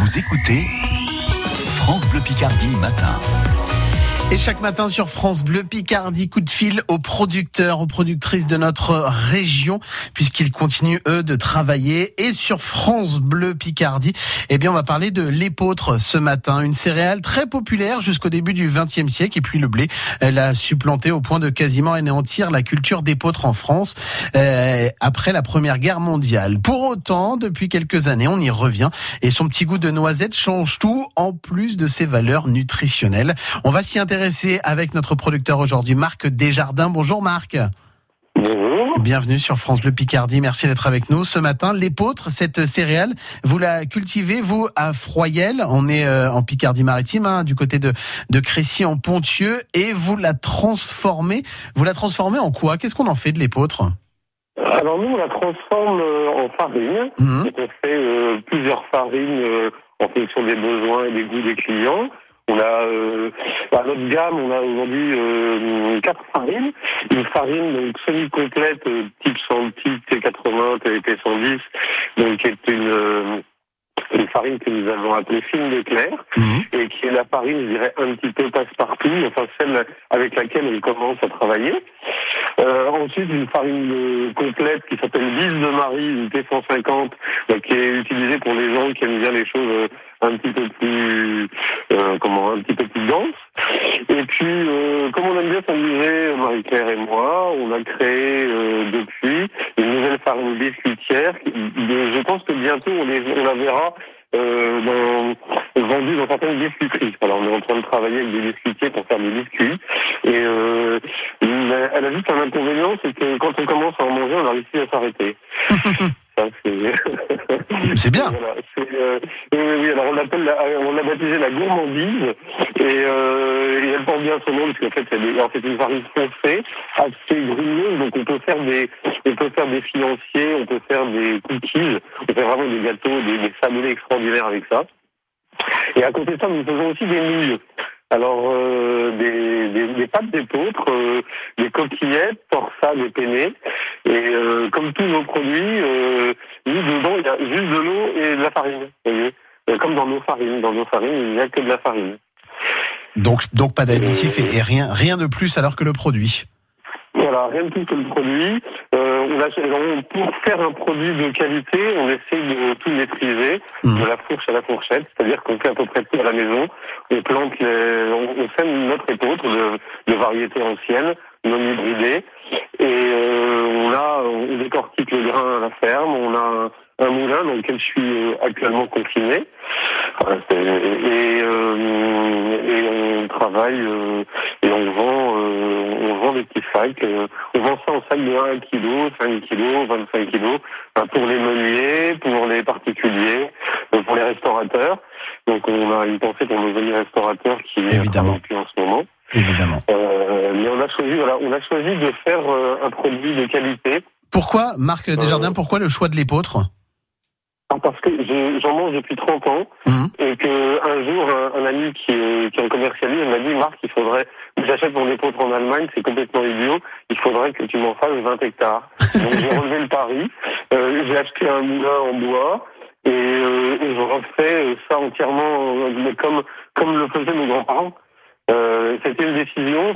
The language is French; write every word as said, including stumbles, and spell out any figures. Vous écoutez France Bleu Picardie matin. Et chaque matin sur France Bleu Picardie, coup de fil aux producteurs, aux productrices de notre région, puisqu'ils continuent, eux, de travailler. Et sur France Bleu Picardie, eh bien, on va parler de l'épeautre ce matin. Une céréale très populaire jusqu'au début du vingtième siècle. Et puis, le blé l'a supplanté au point de quasiment anéantir la culture d'épeautre en France euh, après la Première Guerre mondiale. Pour autant, depuis quelques années, on y revient. Et son petit goût de noisette change tout, en plus de ses valeurs nutritionnelles. On va s'y intéresser avec notre producteur aujourd'hui, Marc Desjardins. Bonjour Marc. Bonjour. Bienvenue sur France Bleu Picardie, merci d'être avec nous ce matin. L'épeautre, cette céréale, vous la cultivez, vous, à Froyel, on est euh, en Picardie-Maritime, hein, du côté de, de Crécy-en-Pontieux, et vous la transformez. Vous la transformez en quoi? Qu'est-ce qu'on en fait de l'épeautre? Alors nous, on la transforme en farine, mmh. on fait euh, plusieurs farines euh, en fonction des besoins et des goûts des clients. On a euh, à notre gamme, on a aujourd'hui euh, quatre farines. Une farine donc semi-complète, euh, type cent, T quatre-vingts, T cent dix, donc qui est une, euh, une farine que nous avons appelée fine de Clair, mmh. et qui est la farine, je dirais, un petit peu passe-partout, enfin celle avec laquelle on commence à travailler. Euh, ensuite, une farine euh, complète qui s'appelle bis de Marie, une T cent cinquante, euh, qui est utilisée pour les gens qui aiment bien les choses euh, un petit peu plus, euh, comment, un petit peu plus denses. Et puis, euh, comme on aime bien s'amuser, Marie-Claire et moi, on a créé euh, depuis une nouvelle farine biscuitière. Je pense que bientôt on, les, on la verra euh, dans, vendue dans certaines biscuiteries. Alors, on est en train de travailler avec des biscuitiers pour faire des biscuits. Et euh, elle a juste un inconvénient, c'est que quand on commence à en manger, on a réussi à s'arrêter. Ça, c'est... c'est bien. Voilà, c'est, euh... oui, oui, oui. Alors on l'appelle, la... on l'a baptisée la gourmandise, et, euh... et elle porte bien son nom parce qu'en fait, des... Alors, c'est une farine foncée, assez grumeuse, donc on peut faire des, on peut faire des financiers, on peut faire des cookies, on fait vraiment des gâteaux, des, des sablés extraordinaires avec ça. Et à côté de ça, nous faisons aussi des nouilles. Alors euh, des, des, des pâtes d'épeautre, euh, des coquillettes, torsades et penne. Et euh, comme tous nos produits, euh, nous dedans il y a juste de l'eau et de la farine. Voyez, et comme dans nos farines, dans nos farines il n'y a que de la farine. Donc donc pas d'additifs et, et rien rien de plus alors que le produit. Voilà, rien de plus que le produit. Euh, on a, pour faire un produit de qualité, on essaie de tout maîtriser, mmh. de la fourche à la fourchette, c'est-à-dire qu'on fait à peu près tout à la maison. On plante, les, on, on sème notre épeautre de, de variétés anciennes, non hybridées, et euh, on a, on décortique le grain à la ferme. On a un moulin dans lequel je suis actuellement confiné, enfin, et, et, euh, et on travaille euh, et on vend. Euh, On vend des petits sacs, euh, on vend ça en sacs de un kilo, cinq kilos, vingt-cinq kilos, ben pour les meuniers, pour les particuliers, euh, pour les restaurateurs. Donc on a une pensée pour nos amis restaurateurs qui évidemment plus en ce moment. Évidemment. Euh, mais on a choisi, voilà, on a choisi de faire euh, un produit de qualité. Pourquoi, Marc Desjardins, euh, pourquoi le choix de l'épeautre? Parce que j'en mange depuis trente ans, mmh. et que un jour un, un ami qui qui en commercialise m'a dit: Marc, il faudrait que j'achète mon épeautre en Allemagne, c'est complètement idiot, il faudrait que tu m'en fasses vingt hectares. Donc j'ai relevé le pari, euh, j'ai acheté un moulin en bois et, euh, et je refais ça entièrement euh, comme comme le faisaient nos grands-parents. Euh, c'était une décision.